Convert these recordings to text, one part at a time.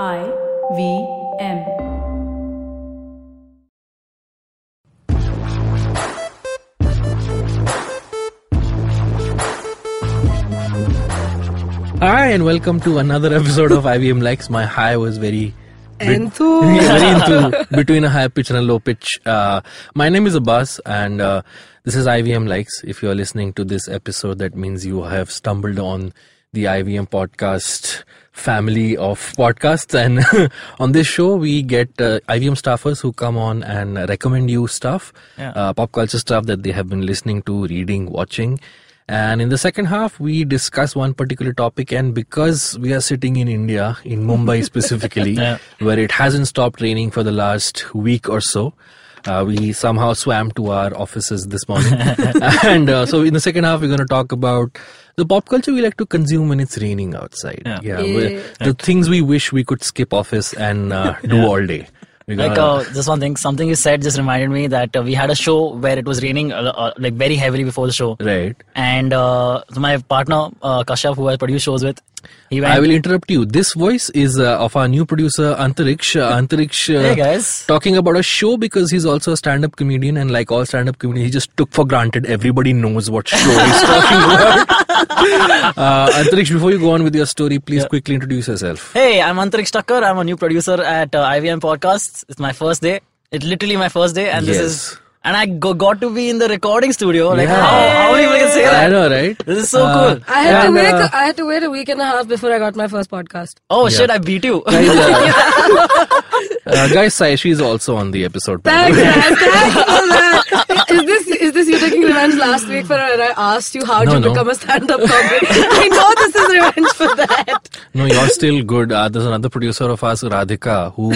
IVM. Hi, and welcome to another episode of IVM Likes. My high was very enthu between a high pitch and a low pitch. My name is Abbas, and this is IVM Likes. If you are listening to this episode, that means you have stumbled on the IVM podcast family of podcasts, and on this show we get IVM staffers who come on and recommend you stuff, pop culture stuff that they have been listening to, reading, watching. And in the second half we discuss one particular topic, and because we are sitting in India, in Mumbai specifically, where it hasn't stopped raining for the last week or so, we somehow swam to our offices this morning. And so in the second half we're going to talk about the pop culture we like to consume when it's raining outside. The things we wish we could skip office and do all day. Like just one thing, something you said just reminded me that we had a show where it was raining like very heavily before the show. Right. And so my partner Kashyap, who I produce shows with, he went. I will interrupt you. This voice is of our new producer Antariksh. Antariksh, hey guys, talking about a show because he's also a stand-up comedian, and like all stand-up comedians, he just took for granted everybody knows what show he's talking about. Antariksh, before you go on with your story, please quickly introduce yourself. Hey, I'm Antariksh Thakkar. I'm a new producer at IVM Podcasts. It's my first day. It's literally my first day, and this is. And I got to be in the recording studio. Like, how many people can say that? I know, right? This is so cool. I had to wait a week and a half before I got my first podcast. Oh, shit, I beat you. Guys, guys, Saishi is also on the episode. Thanks, thanks. Is this you taking revenge last week for when I asked you how to become a stand-up comic? I know this is revenge for that. No, you're still good. There's another producer of ours, Radhika, who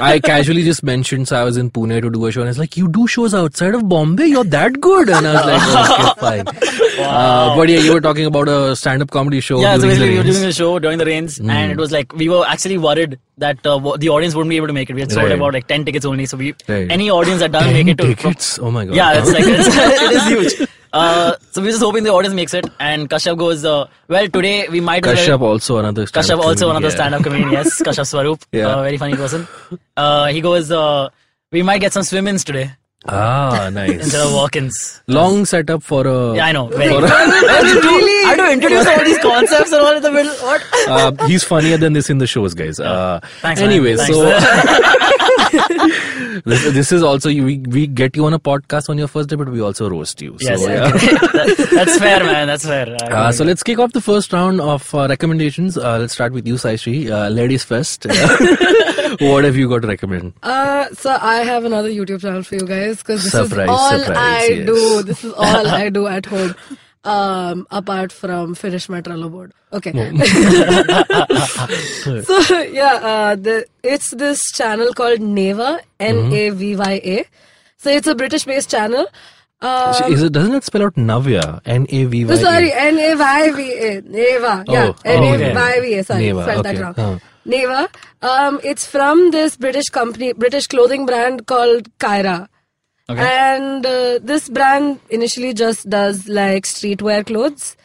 I casually just mentioned. So I was in Pune to do a show, and it's like, you do shows outside of Bombay, you're that good. And I was like, okay, fine. Wow. But yeah, you were talking about a stand-up comedy show. Yeah, so basically we were doing a show during the rains, and it was like, we were actually worried that the audience wouldn't be able to make it. We had sold about like 10 tickets only, so any audience that doesn't make it to... 10 tickets? Oh my god. Yeah, it's like, it is huge. So we're just hoping the audience makes it. And Kashyap goes, well, today we might... Kashyap also another stand-up comedian, yes. Kashyap Swaroop, very funny person. He goes, we might get some swim-ins today. Ah, nice. Instead of walk-ins. Long setup for a... Yeah, I know. I had to introduce all these concepts and all in the middle. What? He's funnier than this in the shows, guys. Thanks, anyway, thanks. So... this is also... We get you on a podcast on your first day, but we also roast you. Yes, so, that's fair, man. That's fair. So let's kick off the first round of recommendations. Let's start with you, Saishri. Ladies first. What have you got to recommend? So I have another YouTube channel for you guys, because this is all I do. This is all I do at home, apart from finish my Trello board. Okay. So yeah, it's this channel called Navya, Navya. So it's a British-based channel. Doesn't it spell out Navya? Navya. Sorry, Navya. Navya. Yeah, Navya. Sorry, spelled that wrong. Navya. It's from this British company, British clothing brand called Kyra. Okay. And this brand initially just does like streetwear clothes.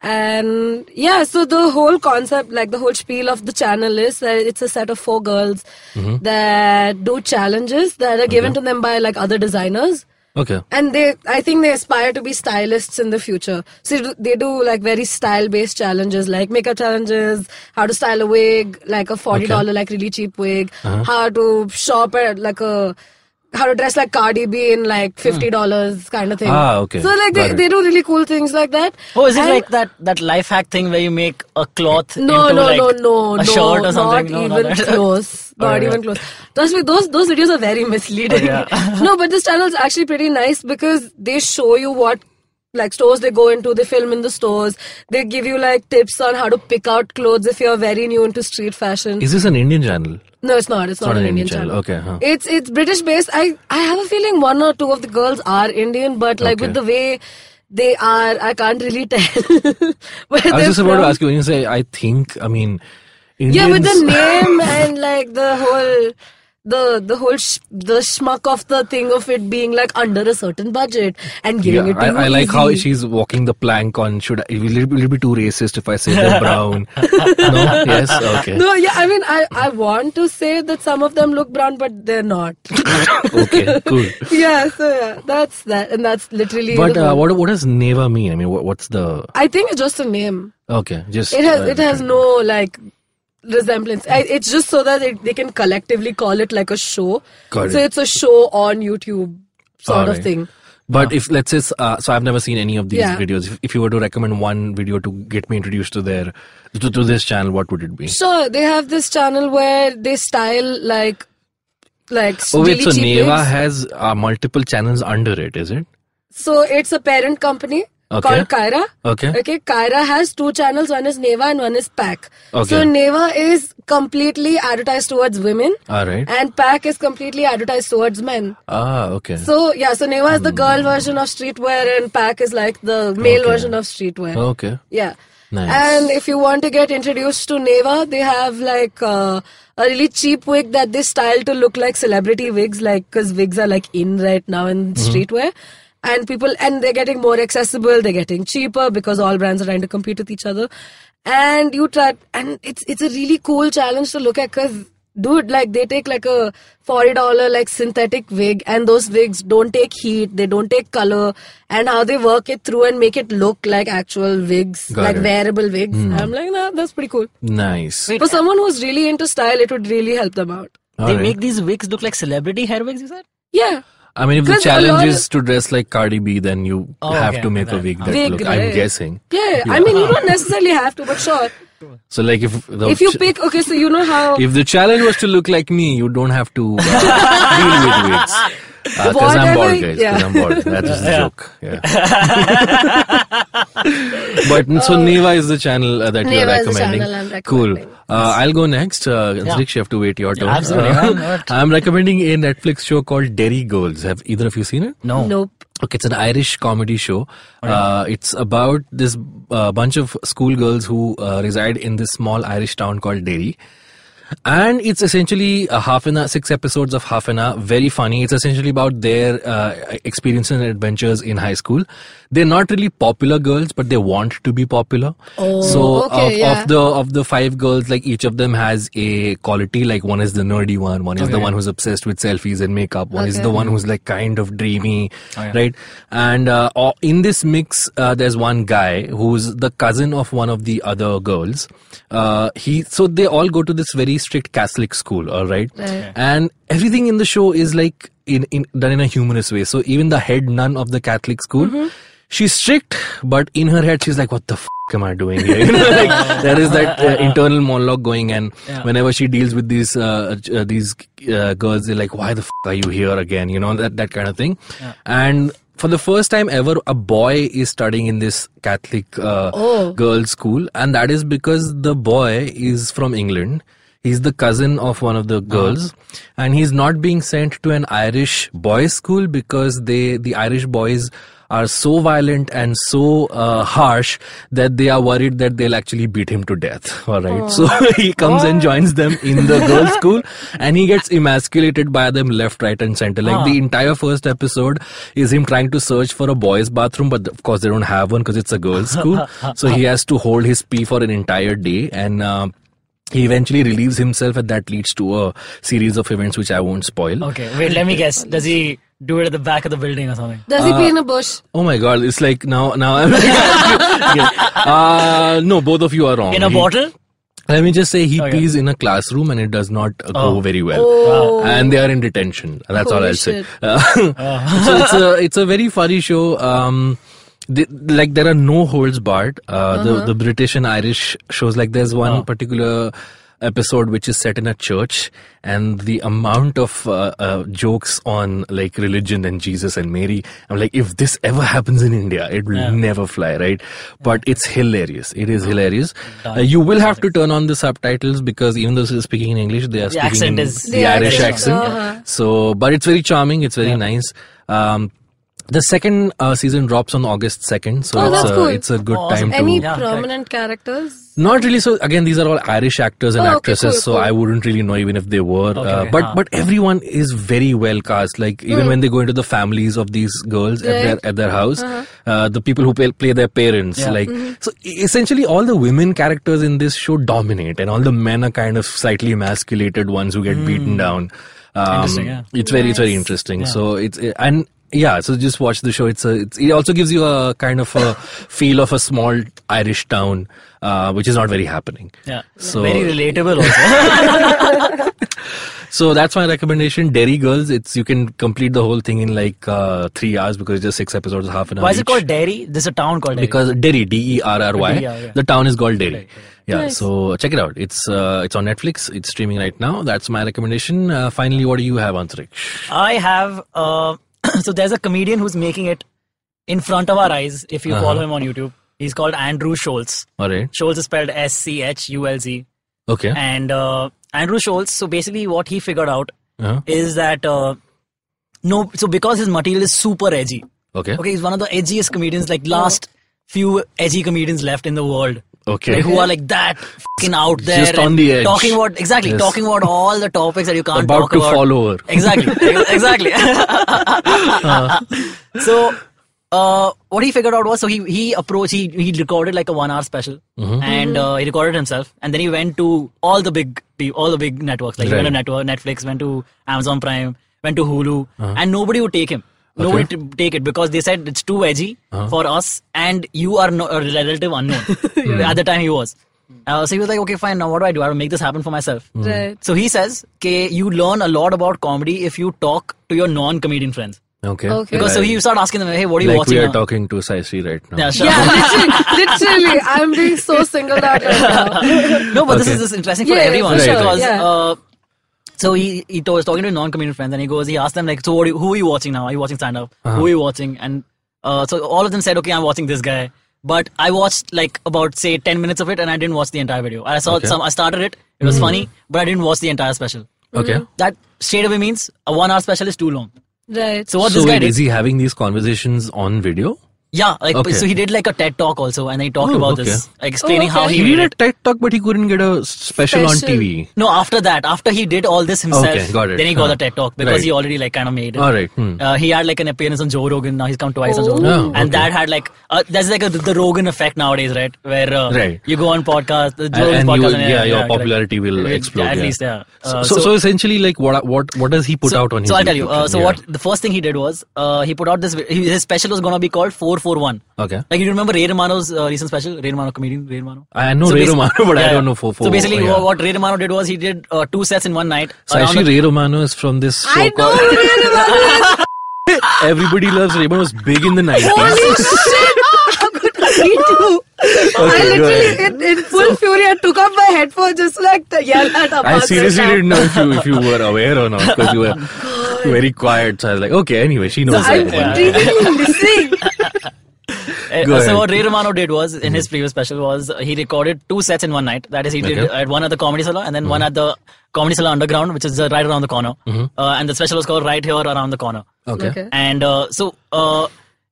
And yeah, so the whole concept, like the whole spiel of the channel is that it's a set of 4 girls that do challenges that are given to them by like other designers. Okay. And I think they aspire to be stylists in the future. So they do like very style-based challenges, like makeup challenges, how to style a wig, like a $40 like really cheap wig, how to shop at like how to dress like Cardi B in like $50 kind of thing. Ah, okay. So like they do really cool things like that. Oh, is it like that life hack thing where you make a cloth into a shirt or something? Not even close. Trust me, those videos are very misleading. Oh, yeah. No, but this channel is actually pretty nice because they show you what like stores they go into, they film in the stores, they give you like tips on how to pick out clothes if you're very new into street fashion. Is this an Indian channel? No, it's not. It's not an Indian channel. Okay. Huh. It's British based. I have a feeling 1 or 2 of the girls are Indian, but like with the way they are, I can't really tell. I was just about to ask you when you say I think. I mean, Indians... yeah, with the name and like the whole. the schmuck of the thing of it being like under a certain budget and giving it to you. I like how she's walking the plank on will it be too racist if I say they're brown? No? Yes? Okay. No, yeah, I mean, I want to say that some of them look brown, but they're not. Okay, cool. Yeah, so yeah, that's that. And that's literally... But what does Neva mean? I mean, what's the... I think it's just a name. Okay, just... It has no, like... resemblance. It's just so that they can collectively call it like a show. Correct. So it's a show on YouTube sort of thing. But if let's say, so I've never seen any of these videos. If you were to recommend one video to get me introduced to this channel, what would it be? Sure, they have this channel where they style like. Oh wait, so Neva has multiple channels under it, is it? So it's a parent company. Okay. Called Kyra. Okay. Kyra has two channels. One is Neva and one is Pack. Okay. So Neva is completely advertised towards women. All right. And Pack is completely advertised towards men. Ah, okay. So yeah, so Neva is the girl version of streetwear and Pack is like the male version of streetwear. Okay. Yeah. Nice. And if you want to get introduced to Neva, they have like a really cheap wig that they style to look like celebrity wigs, like because wigs are like in right now in streetwear. And people, and they're getting more accessible, they're getting cheaper because all brands are trying to compete with each other. And you try, and it's a really cool challenge to look at because, dude, like they take like a $40 like synthetic wig, and those wigs don't take heat, they don't take color, and how they work it through and make it look like actual wigs, wearable wigs. I'm like, nah, that's pretty cool. Nice. Wait, for someone who's really into style, it would really help them out. They make these wigs look like celebrity hair wigs, you said? Yeah. I mean, if the challenge is to dress like Cardi B, then you have to make a wig that look, I'm guessing. Yeah, I mean, you don't necessarily have to, but sure. So, like, if you pick, okay, so you know how... If the challenge was to look like me, you don't have to deal with wigs. Because I'm bored, guys. Yeah. I'm bored. That is the joke. Yeah. But, so Neva is the channel that you're recommending. Cool. I'll go next. Antariksh, you have to wait your turn. Absolutely. I'm recommending a Netflix show called Derry Girls. Have either of you seen it? No. Nope. Okay, it's an Irish comedy show. It's about this bunch of schoolgirls who reside in this small Irish town called Derry. And it's essentially a half an hour, 6 episodes of half an hour, very funny. It's essentially about their experiences and adventures in high school. They're not really popular girls, but they want to be popular. Oh, so of the 5 girls, like each of them has a quality. Like one is the nerdy one is the one who's obsessed with selfies and makeup, one is the one who's like kind of dreamy, right? And in this mix, there's one guy who's the cousin of one of the other girls. So they all go to this very strict Catholic school, all right? And everything in the show is like done in a humorous way. So even the head nun of the Catholic school, she's strict, but in her head she's like, what the am I doing here? You know, like, there is that internal monologue going, and whenever she deals with these girls, they're like, why the are you here again? You know, that kind of thing. And for the first time ever, a boy is studying in this Catholic girls' school, and that is because the boy is from England. He's the cousin of one of the girls, and he's not being sent to an Irish boys' school because the Irish boys are so violent and so harsh that they are worried that they'll actually beat him to death. All right. So he comes and joins them in the girls' school, and he gets emasculated by them left, right, and center. Like the entire first episode is him trying to search for a boys' bathroom, but of course they don't have one because it's a girls' school. So he has to hold his pee for an entire day, and he eventually relieves himself, and that leads to a series of events which I won't spoil. Okay, wait, let me guess. Does he do it at the back of the building or something? Does he pee in a bush? Oh my god, it's like now I'm like, no, both of you are wrong. In a bottle? Let me just say he pees in a classroom and it does not go very well. And they are in detention. That's all I'll say. So it's a very funny show. Like there are no holds barred. The British and Irish shows, like there's one particular episode which is set in a church, and the amount of jokes on like religion and Jesus and Mary, I'm like, if this ever happens in India, it will never fly, right? But it's hilarious. It is hilarious. You will have to turn on the subtitles because even though they're speaking in English, they are speaking in the Irish accent. So, but it's very charming. It's very nice. The second season drops on August 2nd, so it's a good time to... Any prominent characters? Not really. So again, these are all Irish actors and actresses, so I wouldn't really know even if they were. But everyone is very well cast. Like even when they go into the families of these girls at their house, the people who play their parents, so essentially all the women characters in this show dominate, and all the men are kind of slightly emasculated ones who get beaten down. It's very interesting. Yeah. So so just watch the show. It also gives you a kind of a feel of a small Irish town, which is not very happening. Yeah. So very relatable also. So that's my recommendation. Derry Girls. You can complete the whole thing in like 3 hours, because it's just 6 episodes, half an hour. Why is it called Derry? There's a town called Derry. Because Derry, D-E-R-R-Y. The town is called Derry. Right. Yeah, nice. So check it out. It's on Netflix. It's streaming right now. That's my recommendation. Finally, what do you have, Antariksh? I have... so there's a comedian who's making it in front of our eyes. If you follow him on YouTube, he's called Andrew Schulz. All right. Schulz is spelled S-C-H-U-L-Z. Okay. And Andrew Schulz, so basically what he figured out is that because his material is super edgy. Okay, he's one of the edgiest comedians, like last few edgy comedians left in the world. Okay. Like, who are like that fucking out there. Just on the edge. Talking about all the topics that you can't talk about. About to follow her. Exactly. So, what he figured out was, so he recorded like a 1 hour special, and he recorded himself, and then he went to all the big networks. Like he went to Netflix, went to Amazon Prime, went to Hulu, and nobody would take him. No one would take it, because they said it's too edgy for us, and you are a relative unknown. At the time he was. So he was like, okay, fine, now what do? I have to make this happen for myself. Right. So he says, okay, you learn a lot about comedy if you talk to your non-comedian friends. Okay. Because so you start asking them, hey, what are you watching? Like we are talking to Saisi right now. Literally. I'm being so singled out right now. No, but this is interesting for everyone. For sure. Because... So he was talking to non-comedian friends, and he asked them like, so who are you watching now? Are you watching stand-up? Who are you watching? And so all of them said, okay, I'm watching this guy. But I watched like about 10 minutes of it, and I didn't watch the entire video. I saw I started it. It was funny, but I didn't watch the entire special. Okay. That straight away means a 1 hour special is too long. Right. So this guy did, is he having these conversations on video? Yeah, so he did like a TED Talk also, and he talked about this, explaining how he did a TED Talk, but he couldn't get a special on TV. No, after he did all this himself, then he got the TED Talk, because he already like kind of made it. All right. He had like an appearance on Joe Rogan. Now he's come twice on Joe Rogan, and that had like that's like the Rogan effect nowadays, right? Where you go on podcast, the Joe Rogan podcast, your popularity will explode. At least, yeah. So essentially, like what does he put out on his? So I'll tell you. So what the first thing he did was he put out his special was gonna be called 441. Okay. Like you remember Ray Romano's recent special? Ray Romano, comedian Ray Romano. I know Ray Romano, but I don't know 441. So basically, what Ray Romano did was he did 2 sets in one night. So actually, Ray Romano is from this show. I know who Ray Romano is. Everybody Loves Ray Romano was big in the 90s. Holy shit! Me too. I literally, in full fury, I took off my headphones just like to yell at Abbas. I seriously didn't know if you were aware or not, because you were very quiet. So I was like, okay, anyway, she knows. So I'm really listening. So what Ray Romano did was, in his previous special, was he recorded 2 sets in one night. That is, he did one at the Comedy Cellar, and then one at the Comedy Cellar Underground, which is right around the corner. And the special was called Right Here Around the Corner. Okay. And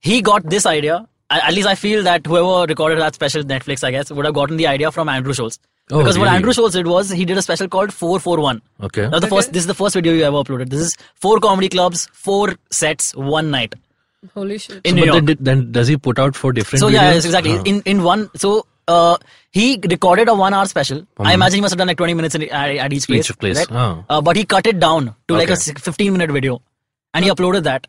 he got this idea. At least I feel that whoever recorded that special, Netflix, I guess, would have gotten the idea from Andrew Schulz. Because what Andrew Schulz did was, he did a special called 441. Okay. Now this is the first video you ever uploaded. This is 4 comedy clubs, 4 sets, 1 night. Holy shit. In New York. Then does he put out 4 different videos? So yeah, exactly. In one, he recorded a 1 hour special. I imagine he must have done like 20 minutes at each place. Right? But he cut it down to like a 15-minute video. And he uploaded that.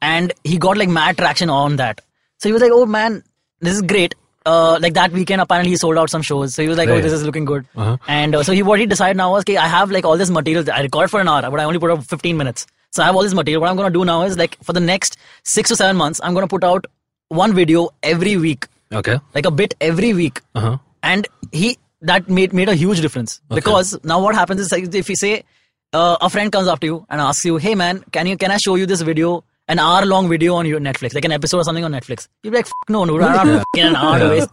And he got like mad traction on that. So he was like, oh man, this is great. Like that weekend, apparently he sold out some shows. So he was like, this is looking good. And so what he decided now was, okay, I have like all this material. I recorded for an hour, but I only put out 15 minutes. So I have all this material. What I'm going to do now is, like, for the next 6 to 7 months, I'm going to put out one video every week. Okay. Like a bit every week. And that made a huge difference. Because now what happens is, like, if you say, a friend comes up to you and asks you, hey man, can I show you this video? An hour-long video on your Netflix, like an episode or something on Netflix. You'd be like, no, I don't have an hour to waste.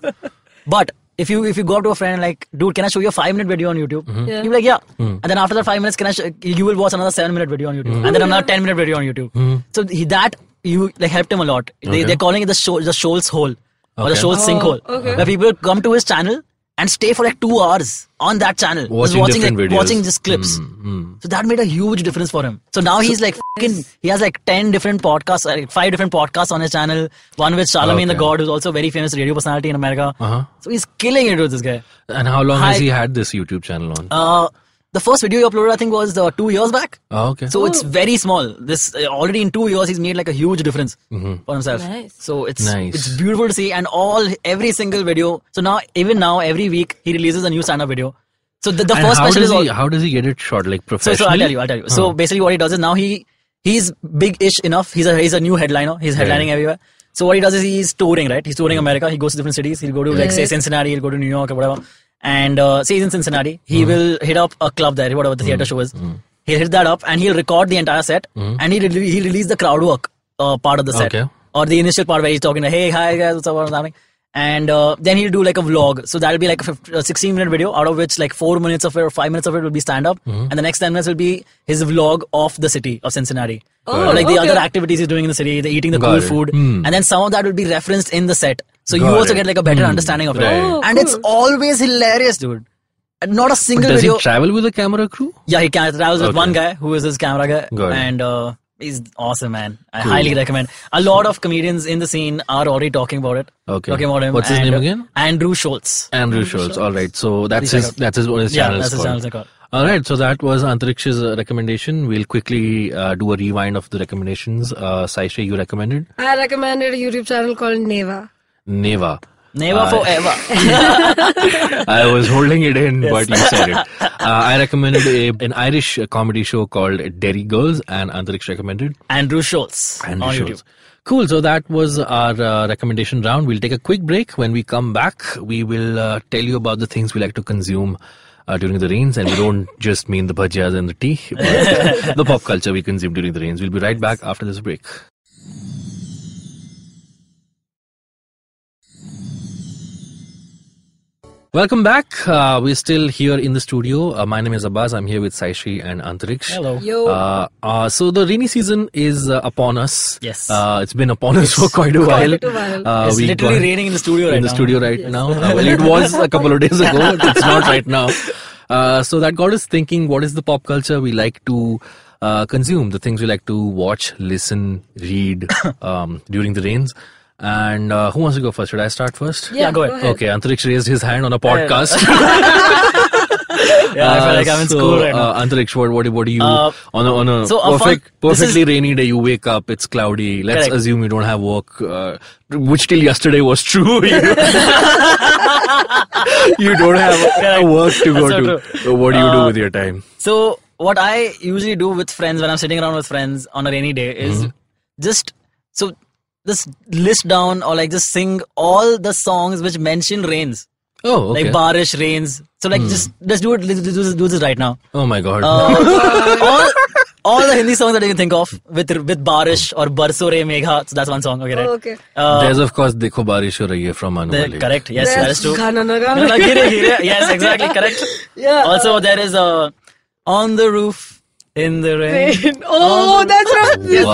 But if you go up to a friend and like, dude, can I show you a 5-minute video on YouTube? You'd be like, yeah. And then after that 5 minutes, you will watch another 7-minute video on YouTube, and then another 10-minute video on YouTube. So that you like helped him a lot. They're calling it the Schulz hole or the Schulz sinkhole. Okay. Where people come to his channel and stay for like 2 hours on that channel, watching just clips. So that made a huge difference for him. So now he's like he has like 10 different podcasts, like 5 different podcasts on his channel. One with Charlemagne the God, who's also a very famous radio personality in America. So he's killing it with this guy. And how long has he had this YouTube channel on? The first video he uploaded, I think, was 2 years back. So it's very small. This already in 2 years, he's made like a huge difference for himself. So it's beautiful to see, and every single video. So now, even now, every week he releases a new stand-up video. So the first special is how does he get it shot, like professionally? So I'll tell you. So basically, what he does is now he's big-ish enough. He's a new headliner. He's headlining everywhere. So what he does is he's touring, right? He's touring America. He goes to different cities. He'll go to like say Cincinnati. He'll go to New York or whatever. And say he's in Cincinnati, he will hit up a club there, whatever the theatre show is. He'll hit that up and he'll record the entire set and he'll release the crowd work part of the set or the initial part where he's talking to, hey, hi guys, what's up, what's happening? And then he'll do like a vlog. So that'll be like a 16-minute video, out of which like 4 minutes of it or 5 minutes of it will be stand-up and the next 10 minutes will be his vlog of the city of Cincinnati. Or like the other activities he's doing in the city, the eating the cool food. And then some of that will be referenced in the set. So you also get like a better understanding of it. And it's always hilarious, dude. Not a single video. Does he travel with a camera crew? Yeah, he travels with one guy who is his camera guy. And he's awesome, man. I highly recommend. A lot of comedians in the scene are already talking about it. Talking about him. What's his name again? Andrew Schulz. Andrew Schulz. All right. So that's what his channel is called. Yeah, that's his channel. All right, so that was Antariksh's recommendation. We'll quickly do a rewind of the recommendations. Saishay, you recommended? I recommended a YouTube channel called Navya. Navya. Navya forever. I was holding it in, but you said it. I recommended an Irish comedy show called Derry Girls, and Antariksh recommended Andrew Schulz on YouTube. Cool, so that was our recommendation round. We'll take a quick break. When we come back, we will tell you about the things we like to consume during the rains, and we don't just mean the bhajiyas and the tea, but the pop culture we consume during the rains. We'll be right back after this break. Welcome back. We're still here in the studio. My name is Abbas. I'm here with Saishree and Antariksh. Hello. Yo. So the rainy season is upon us. Yes. It's been upon us for quite a while. It's literally raining in the studio right now. Well, it was a couple of days ago. It's not right now. So that got us thinking, what is the pop culture we like to consume? The things we like to watch, listen, read during the rains. And who wants to go first? Should I start first? Yeah, go ahead. Okay, Antariksh raised his hand on a podcast. I feel like I'm in school right now. Antariksh, what do you on a perfectly rainy day? You wake up, it's cloudy. Let's assume you don't have work, which till yesterday was true. You don't have work to go to. So what do you do with your time? So what I usually do with friends when I'm sitting around with friends on a rainy day is just list down or like just sing all the songs which mention rains. Oh, okay. Like Barish, rains. So like just do it. Let's do this right now. Oh my god. All the Hindi songs that you can think of with Barish or Barso Re Megha. So that's one song. Okay, right. Oh, okay. There's of course Dekho Barish Ho Rahi Hai from Anu Malik. Correct. Yes, that is true. Yes, exactly. Correct. Yeah. Also there is On the Roof. In the rain. Oh, that's what you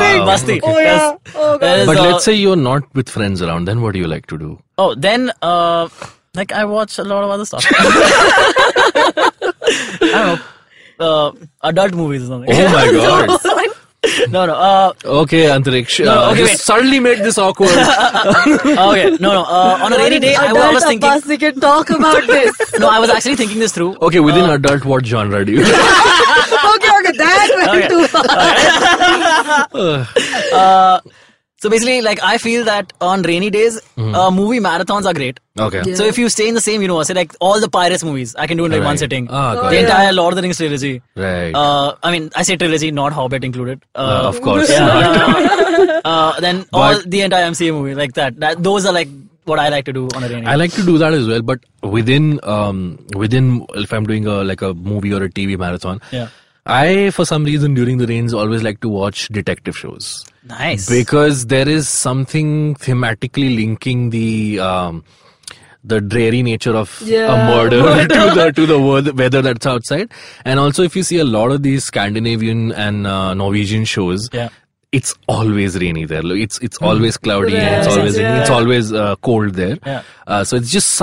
think. Oh, yeah. Oh, God. But let's say you're not with friends around, then what do you like to do? Oh, then, like, I watch a lot of other stuff. I don't know. Adult movies or something. Oh, my God. Okay, Antariksh. Wait. Suddenly made this awkward. On a rainy day, I was thinking. Adult Abbas can talk about this. No, I was actually thinking this through. Okay, within adult, what genre do you? That went too far. So basically, like, I feel that on rainy days, movie marathons are great. Okay. Yeah. So if you stay in the same universe, say like all the Pirates movies, I can do in like one sitting. The entire Lord of the Rings trilogy. Right. I mean, I say trilogy, not Hobbit included. Of course. Yeah, then the entire MCU movie, like that. Those are like what I like to do on a rainy day. I like to do that as well, but within if I'm doing a movie or a TV marathon. Yeah. I, for some reason, during the rains, always like to watch detective shows. Nice. Because there is something thematically linking the dreary nature of a murder to the weather that's outside. And also, if you see a lot of these Scandinavian and Norwegian shows, it's always rainy there. It's always cloudy. Yeah, it's always rainy. It's always cold there. Yeah. So it's just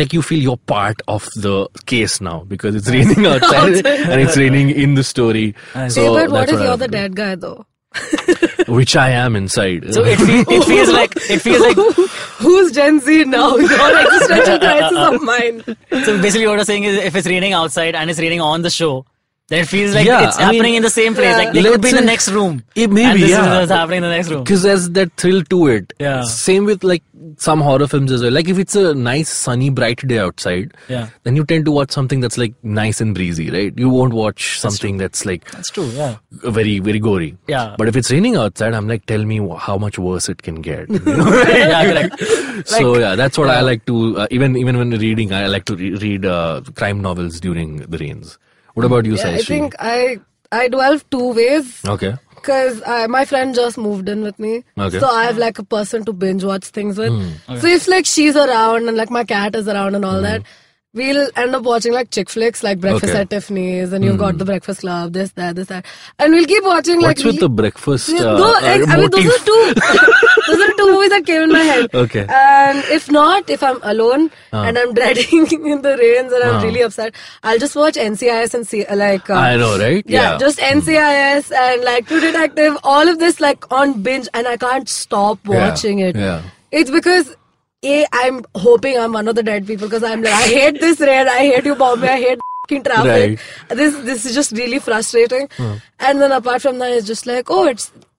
like you feel you're part of the case now because it's raining outside and it's raining in the story. So but what if you're the dead guy though? Which I am inside. So it feels like who's Gen Z now? Your existential crisis of mine. So basically, what I'm saying is, if it's raining outside and it's raining on the show, then it feels like it's happening in the same place. Yeah. Like it could be in the next room. It may be. This is happening in the next room. Because there's that thrill to it. Yeah. Same with like some horror films as well. Like if it's a nice sunny bright day outside, then you tend to watch something that's like nice and breezy, right? You won't watch something that's yeah, very very gory. Yeah. But if it's raining outside, I'm like, tell me how much worse it can get. You know? That's what I like to even when reading, I like to read crime novels during the rains. What about you, Saishi? I think I delve two ways. Okay. Because my friend just moved in with me. Okay. So I have like a person to binge watch things with. Okay. So if like she's around and like my cat is around and all that, we'll end up watching like chick flicks like Breakfast at Tiffany's and you've got The Breakfast Club, this, that. And we'll keep watching like... What's with the breakfast those are two movies that came in my head. Okay. And if not, if I'm alone and I'm dreading in the rains and I'm really upset, I'll just watch NCIS and see like... I know, right? Yeah, just NCIS and like True Detective, all of this like on binge and I can't stop watching it. Yeah. It's because... I'm hoping I'm one of the dead people because I'm like, I hate this rain, I hate you Bombay, I hate traffic. Right. This is just really frustrating. And then apart from that, it's just like, oh,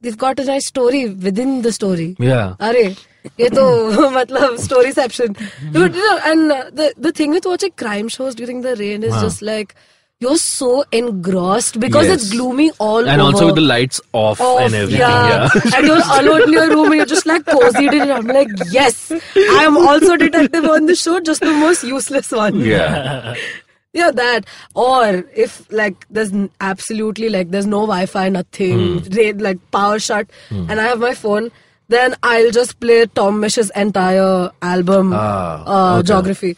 they've got a nice story within the story. Yeah. Arey, ye toh matlab storyception. But, you know, and the thing with watching crime shows during the rain is just like, you're so engrossed because it's gloomy all over. And also with the lights off and everything. Yeah. And you're alone in your room and you're just like cozied in. I'm like, yes, I'm also detective on the show, just the most useless one. Yeah. Yeah, that. Or if like there's absolutely like there's no Wi-Fi, nothing, like power shut, and I have my phone, then I'll just play Tom Misch's entire album, Geography.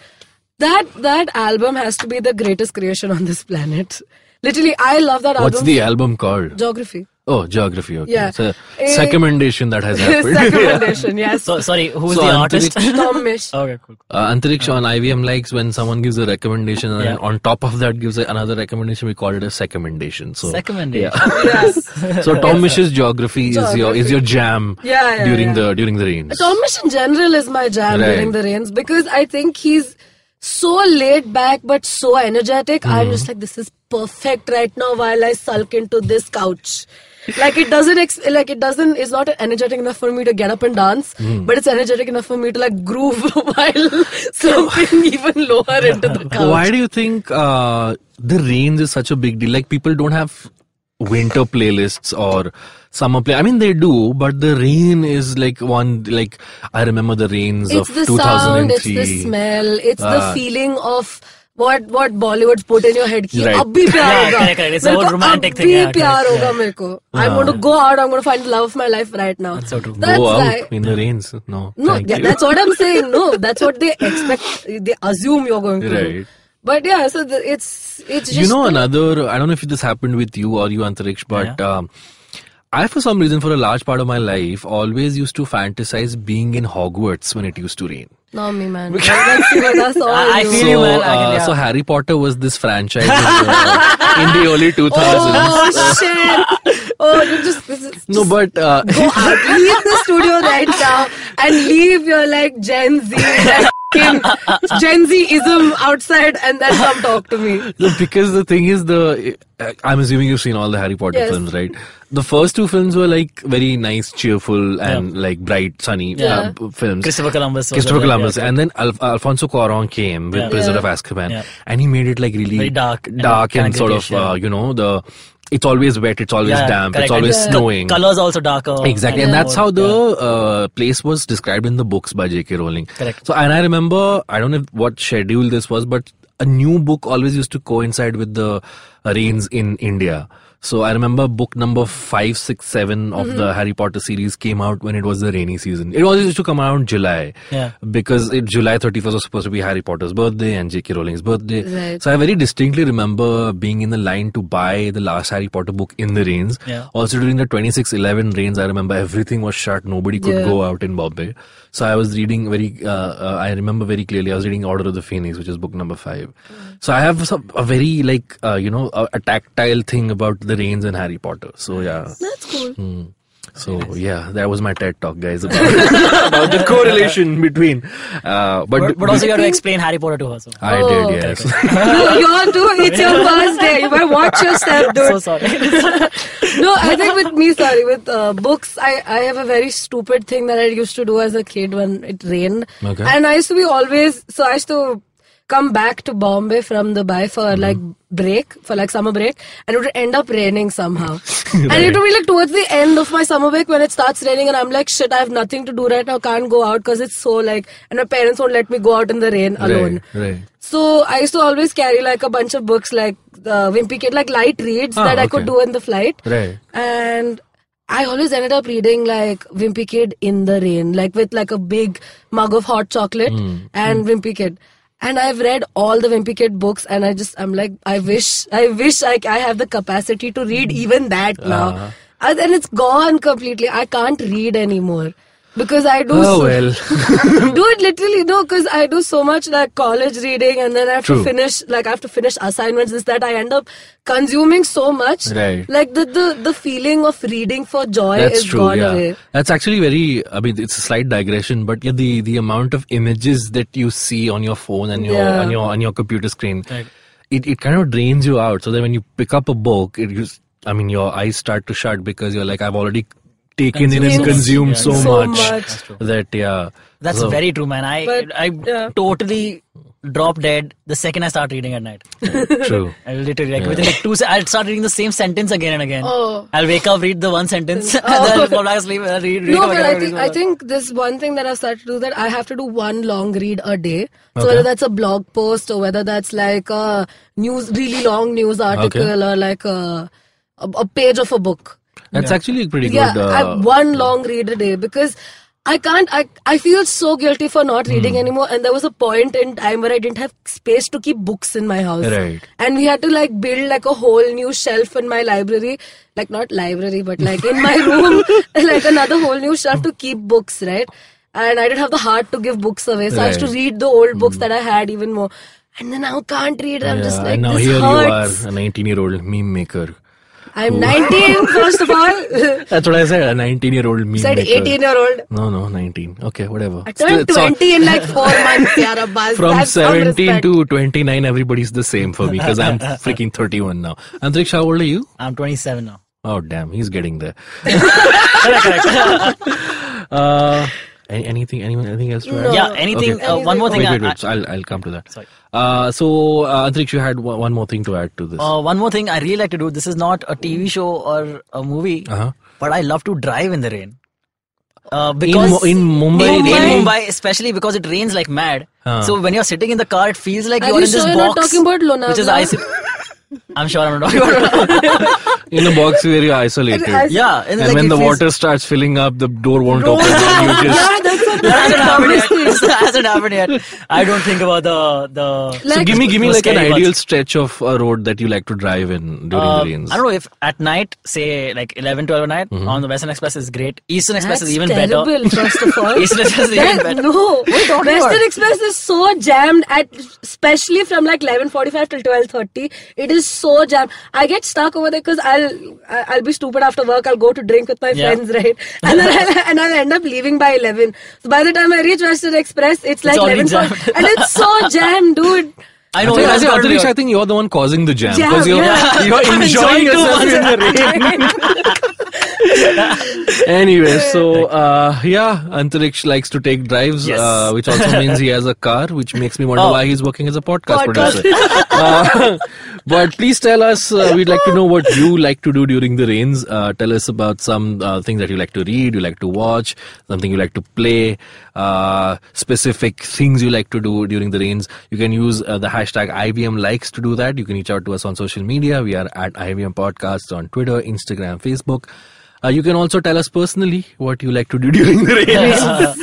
That album has to be the greatest creation on this planet. Literally, I love that album. What's the album called? Geography. Oh, Geography. Okay. Yeah. It's a recommendation that has happened. Recommendation, yes. So, sorry, who's the artist? Tom Misch. Okay, cool. Antariksh on IVM likes when someone gives a recommendation and on top of that gives another recommendation. We call it a recommendation. So, recommendation. Yeah. Yes. So Tom Misch's Geography is your jam during the rains. Tom Misch in general is my jam during the rains because I think he's so laid back but so energetic. I'm just like, this is perfect right now while I sulk into this couch. Like it's not energetic enough for me to get up and dance, but it's energetic enough for me to like groove while slumping even lower into the couch. Why do you think the rains is such a big deal? Like people don't have winter playlists or summer play. I mean, they do, but the rain is like one. Like I remember the rains of 2003. It's the sound, it's the smell, it's the feeling of what Bollywood's put in your head. Ki ab bhi pyar hoga. Correct. It's a whole romantic thing. Ab bhi pyar hoga mereko. I'm going to go out. I'm going to find the love of my life right now. That's so true. Go out in the rains. No. Yeah, that's what I'm saying. No, that's what they expect. They assume you're going to. Right. But yeah, so it's just... You know, I don't know if this happened with you or you, Antariksh, but I, for some reason, for a large part of my life, always used to fantasize being in Hogwarts when it used to rain. Not me, man. That's all I feel you, man. So Harry Potter was this franchise in the early 2000s. Oh, shit. Oh, you just... No, but... go out. Leave the studio right now and leave your, like, Gen Z... Gen Z-ism outside and then come talk to me. No, because the thing is, I'm assuming you've seen all the Harry Potter films, right? The first two films were like very nice, cheerful and like bright, sunny films. Christopher Columbus. And then Alfonso Cuarón came with Prisoner of Azkaban and he made it like really very dark and sort of, it's always wet, it's always damp, correct. It's always snowing. Colors also darker. Exactly, and that's how the place was described in the books by J.K. Rowling. Correct. So, and I remember, I don't know what schedule this was, but a new book always used to coincide with the reigns in India. So I remember book number 5, 6, 7 of the Harry Potter series came out when it was the rainy season. It always used to come out in July. Yeah. Because July 31st was supposed to be Harry Potter's birthday and J.K. Rowling's birthday. Right. So I very distinctly remember being in the line to buy the last Harry Potter book in the rains. Yeah. Also during the 26/11 rains, I remember everything was shut. Nobody could go out in Bombay. So I was reading I remember very clearly, I was reading Order of the Phoenix, which is book number 5. So I have a very a tactile thing about the rains and Harry Potter. So yeah. That's cool. So yeah, that was my TED talk, guys, about the correlation between. But also you have to explain Harry Potter to her. So. I did, yes. No, you all do. It's your first day. You might watch yourself, dude. So sorry. No, I think with books, I have a very stupid thing that I used to do as a kid when it rained. Okay. And I used to be I used to come back to Bombay from Dubai for summer break, and it would end up raining somehow. Right. And it would be towards the end of my summer break when it starts raining, and I'm like, shit, I have nothing to do right now, can't go out because it's so and my parents won't let me go out in the rain alone. Right. So I used to always carry a bunch of books Wimpy Kid, light reads I could do in the flight. Right. And I always ended up reading Wimpy Kid in the rain, with a big mug of hot chocolate and Wimpy Kid. And I've read all the Wimpy Kid books, and I wish I have the capacity to read even that now. And it's gone completely. I can't read anymore because I do. Oh well. Dude, literally no, because I do so much college reading, and then I have to finish assignments. Is that I end up consuming so much? Right. The feeling of reading for joy is gone away. That's actually very. I mean, it's a slight digression, but yeah, the amount of images that you see on your phone and your computer screen, it kind of drains you out. So that when you pick up a book, your eyes start to shut because you're I've already taken in and consumed so much. That's very true, man. I totally drop dead the second I start reading at night. True. I will literally within 2 seconds I'll start reading the same sentence again and again. Oh. I'll wake up, read the one sentence, and then I'll go back to sleep and I'll read. No, but I think this one thing that I've started to do, that I have to do one long read a day. So whether that's a blog post or whether that's a really long news article or a page of a book. That's actually pretty good. Yeah, one long read a day because I can't. I feel so guilty for not reading anymore. And there was a point in time where I didn't have space to keep books in my house. Right. And we had to build a whole new shelf in my library, not library, but in my room, another whole new shelf to keep books. Right. And I didn't have the heart to give books away, so I used to read the old books that I had even more. And then I can't read. I'm just like, and now this hurts. You are a 19-year-old meme maker. I'm 19, first of all. That's what I said, a 19-year-old meme maker. Said 18-year-old. No, 19. Okay, whatever. I turned 20 in 4 months, Kyra. From 17 to 29, everybody's the same for me because I'm freaking 31 now. Antariksh, how old are you? I'm 27 now. Oh, damn, he's getting there. Anything else to add? No. Yeah, anything. Okay. One more thing. Wait, so I'll come to that. Sorry. Antariksh, you had one more thing to add to this. One more thing I really like to do. This is not a TV show or a movie, but I love to drive in the rain. Because in Mumbai, especially because it rains like mad. So when you're sitting in the car, it feels like you're in this box. Are you talking about Lonavala? Which is I'm sure I'm not talking about in a box where you're isolated. Yeah. And when the water starts filling up, the door won't open. That hasn't happened yet. I don't think about the so give me an ideal stretch of a road that you like to drive in during the rains. I don't know if at night, say 11, 12 at night, on the Western Express is great. Eastern Express is even better. First of all. Eastern Express is even better. No. Western Express is so jammed, especially from 11:45 till 12:30. It is so jammed. I get stuck over there because I'll be stupid after work. I'll go to drink with my friends, right? And then I'll end up leaving by 11. So by the time I reach Western Express, it's 11. And it's so jammed, dude. I know. Antariksh, I think you're the one causing the jam because you're enjoying yourself in the rain. Anyway, Antariksh likes to take drives, which also means he has a car, which makes me wonder why he's working as a podcast producer. But please tell us, we'd like to know what you like to do during the rains. Tell us about some things that you like to read, you like to watch, something you like to play. specific things you like to do during the rains, you can use the hashtag IVM likes to do that. You can reach out to us on social media. We are at IVM Podcasts on Twitter, Instagram, Facebook. You can also tell us personally what you like to do during the rains.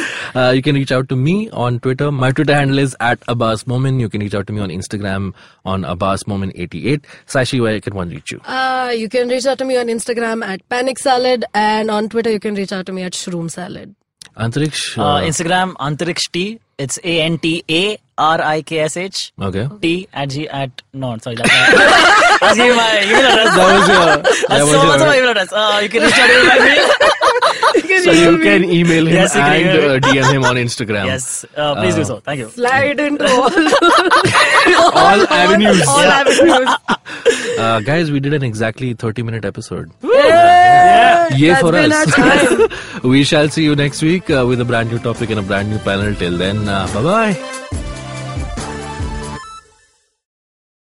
You can reach out to me on Twitter. My Twitter handle is at Abbas Momin. You can reach out to me on Instagram on AbbasMomin88. Sashi, where can one reach you? You can reach out to me on Instagram at Panic Salad, and on Twitter you can reach out to me at Shroom Salad. Antariksh? Instagram Antariksh T. It's ANTARIKSH. Okay. T at G at no, sorry. I'll give you my email address. That's my email address. You can reach out to me by mail. Can email him and DM him on Instagram. Yes, please do so. Thank you. Slide into all avenues. All avenues. Guys, we did an exactly 30-minute episode. Yeah, for us. We shall see you next week with a brand new topic and a brand new panel. Till then, bye-bye.